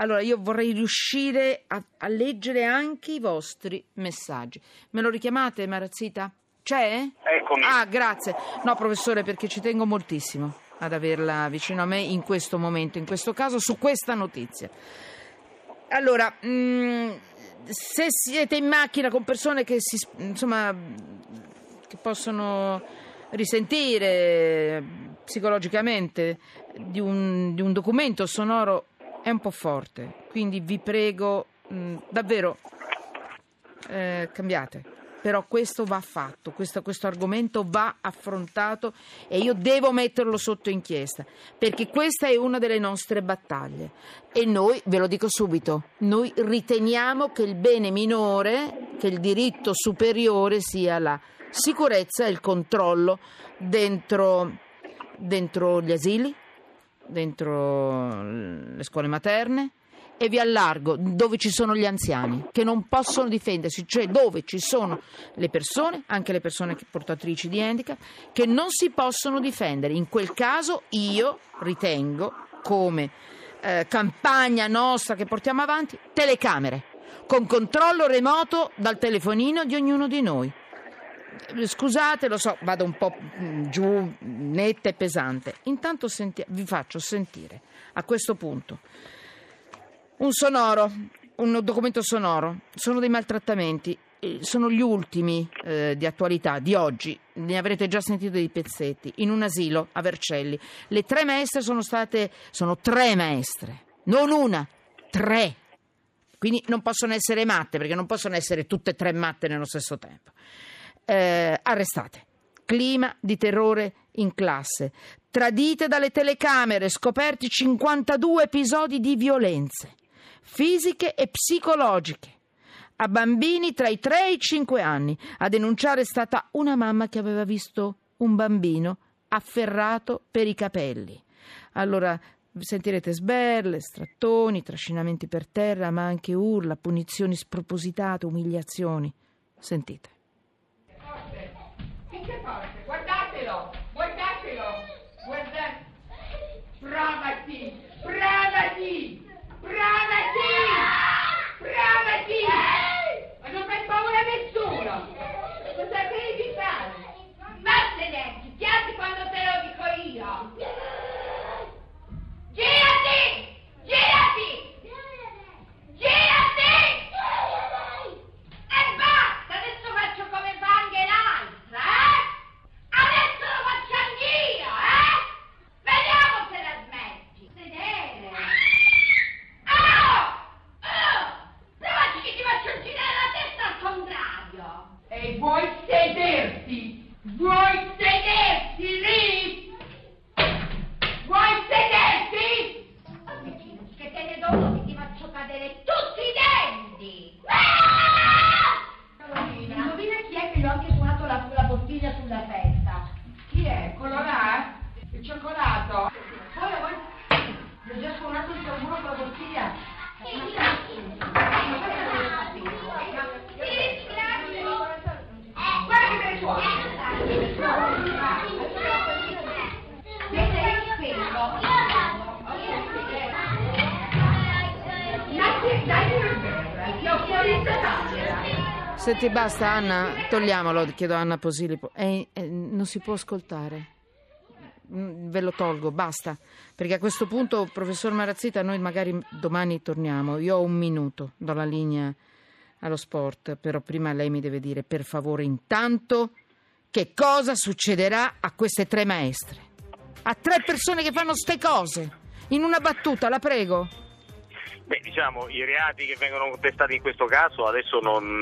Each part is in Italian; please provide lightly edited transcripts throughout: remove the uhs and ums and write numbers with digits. Allora, io vorrei riuscire a leggere anche i vostri messaggi. Me lo richiamate, Marazzita? C'è? Eccomi. Ah, grazie. No, professore, perché ci tengo moltissimo ad averla vicino a me in questo momento, in questo caso, su questa notizia. Allora, se siete in macchina con persone che che possono risentire psicologicamente di un documento sonoro, è un po' forte, quindi vi prego, davvero, cambiate. Però questo va fatto, questo argomento va affrontato e io devo metterlo sotto inchiesta, perché questa è una delle nostre battaglie e noi, ve lo dico subito, noi riteniamo che il bene minore, che il diritto superiore sia la sicurezza e il controllo dentro gli asili, dentro le scuole materne. E vi allargo, dove ci sono gli anziani che non possono difendersi, cioè dove ci sono le persone, anche le persone portatrici di handicap, che non si possono difendere. In quel caso io ritengo, come campagna nostra che portiamo avanti, telecamere, con controllo remoto dal telefonino di ognuno di noi. Scusate, lo so, vado un po' giù, netta e pesante. Intanto vi faccio sentire, a questo punto, un documento sonoro, sono dei maltrattamenti, sono gli ultimi di attualità, di oggi, ne avrete già sentito dei pezzetti, in un asilo a Vercelli. Le tre maestre sono tre maestre, non una, tre, quindi non possono essere matte, perché non possono essere tutte e tre matte nello stesso tempo. Arrestate, clima di terrore in classe, tradite dalle telecamere, scoperti 52 episodi di violenze fisiche e psicologiche a bambini tra i 3 e i 5 anni. A denunciare è stata una mamma che aveva visto un bambino afferrato per i capelli. Allora sentirete sberle, strattoni, trascinamenti per terra, ma anche urla, punizioni spropositate, umiliazioni. Sentite. Che forte, guardatelo, Provati! Ma non fai paura a nessuno! Lo sapevi di fare! Smattene! Ti piace quando te lo dico io! Girati! E basta! Adesso faccio come fa anche l'altra, Adesso lo faccio anch'io, Vediamo se la smetti! Sedere! Se ti basta, Anna, togliamolo, chiedo a Anna Posillipo. Non si può ascoltare. Ve lo tolgo, basta. Perché a questo punto, professor Marazzita, noi magari domani torniamo. Io ho un minuto, do la linea allo sport, però prima lei mi deve dire, per favore, intanto, che cosa succederà a queste tre maestre, a tre persone che fanno ste cose, in una battuta, la prego. Beh, diciamo, i reati che vengono contestati in questo caso adesso non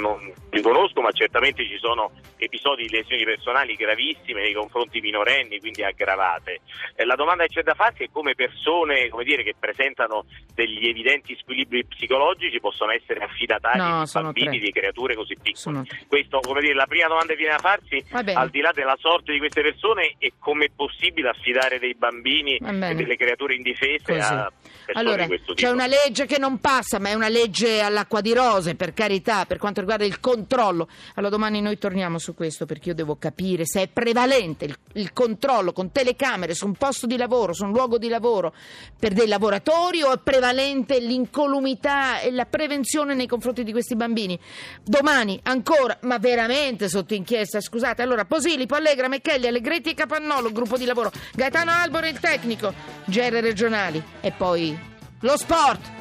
li conosco, ma certamente ci sono episodi di lesioni personali gravissime nei confronti minorenni, quindi aggravate. La domanda che c'è da farsi è come persone, che presentano degli evidenti squilibri psicologici possono essere affidatari di bambini, di creature così piccole. Questo, la prima domanda che viene da farsi, al di là della sorte di queste persone, è come è possibile affidare dei bambini e delle creature indifese a persone di questo tipo. C'è una legge che non passa, ma è una legge all'acqua di rose, per carità, per quanto riguarda il controllo. Allora domani noi torniamo su questo, perché io devo capire se è prevalente il controllo con telecamere su un posto di lavoro, su un luogo di lavoro per dei lavoratori, o è prevalente l'incolumità e la prevenzione nei confronti di questi bambini. Domani ancora, ma veramente sotto inchiesta, scusate. Allora Posili, Pallegra, Michelli, Allegretti e Capannolo, gruppo di lavoro, Gaetano Albore il tecnico, GR regionali e poi lo sport.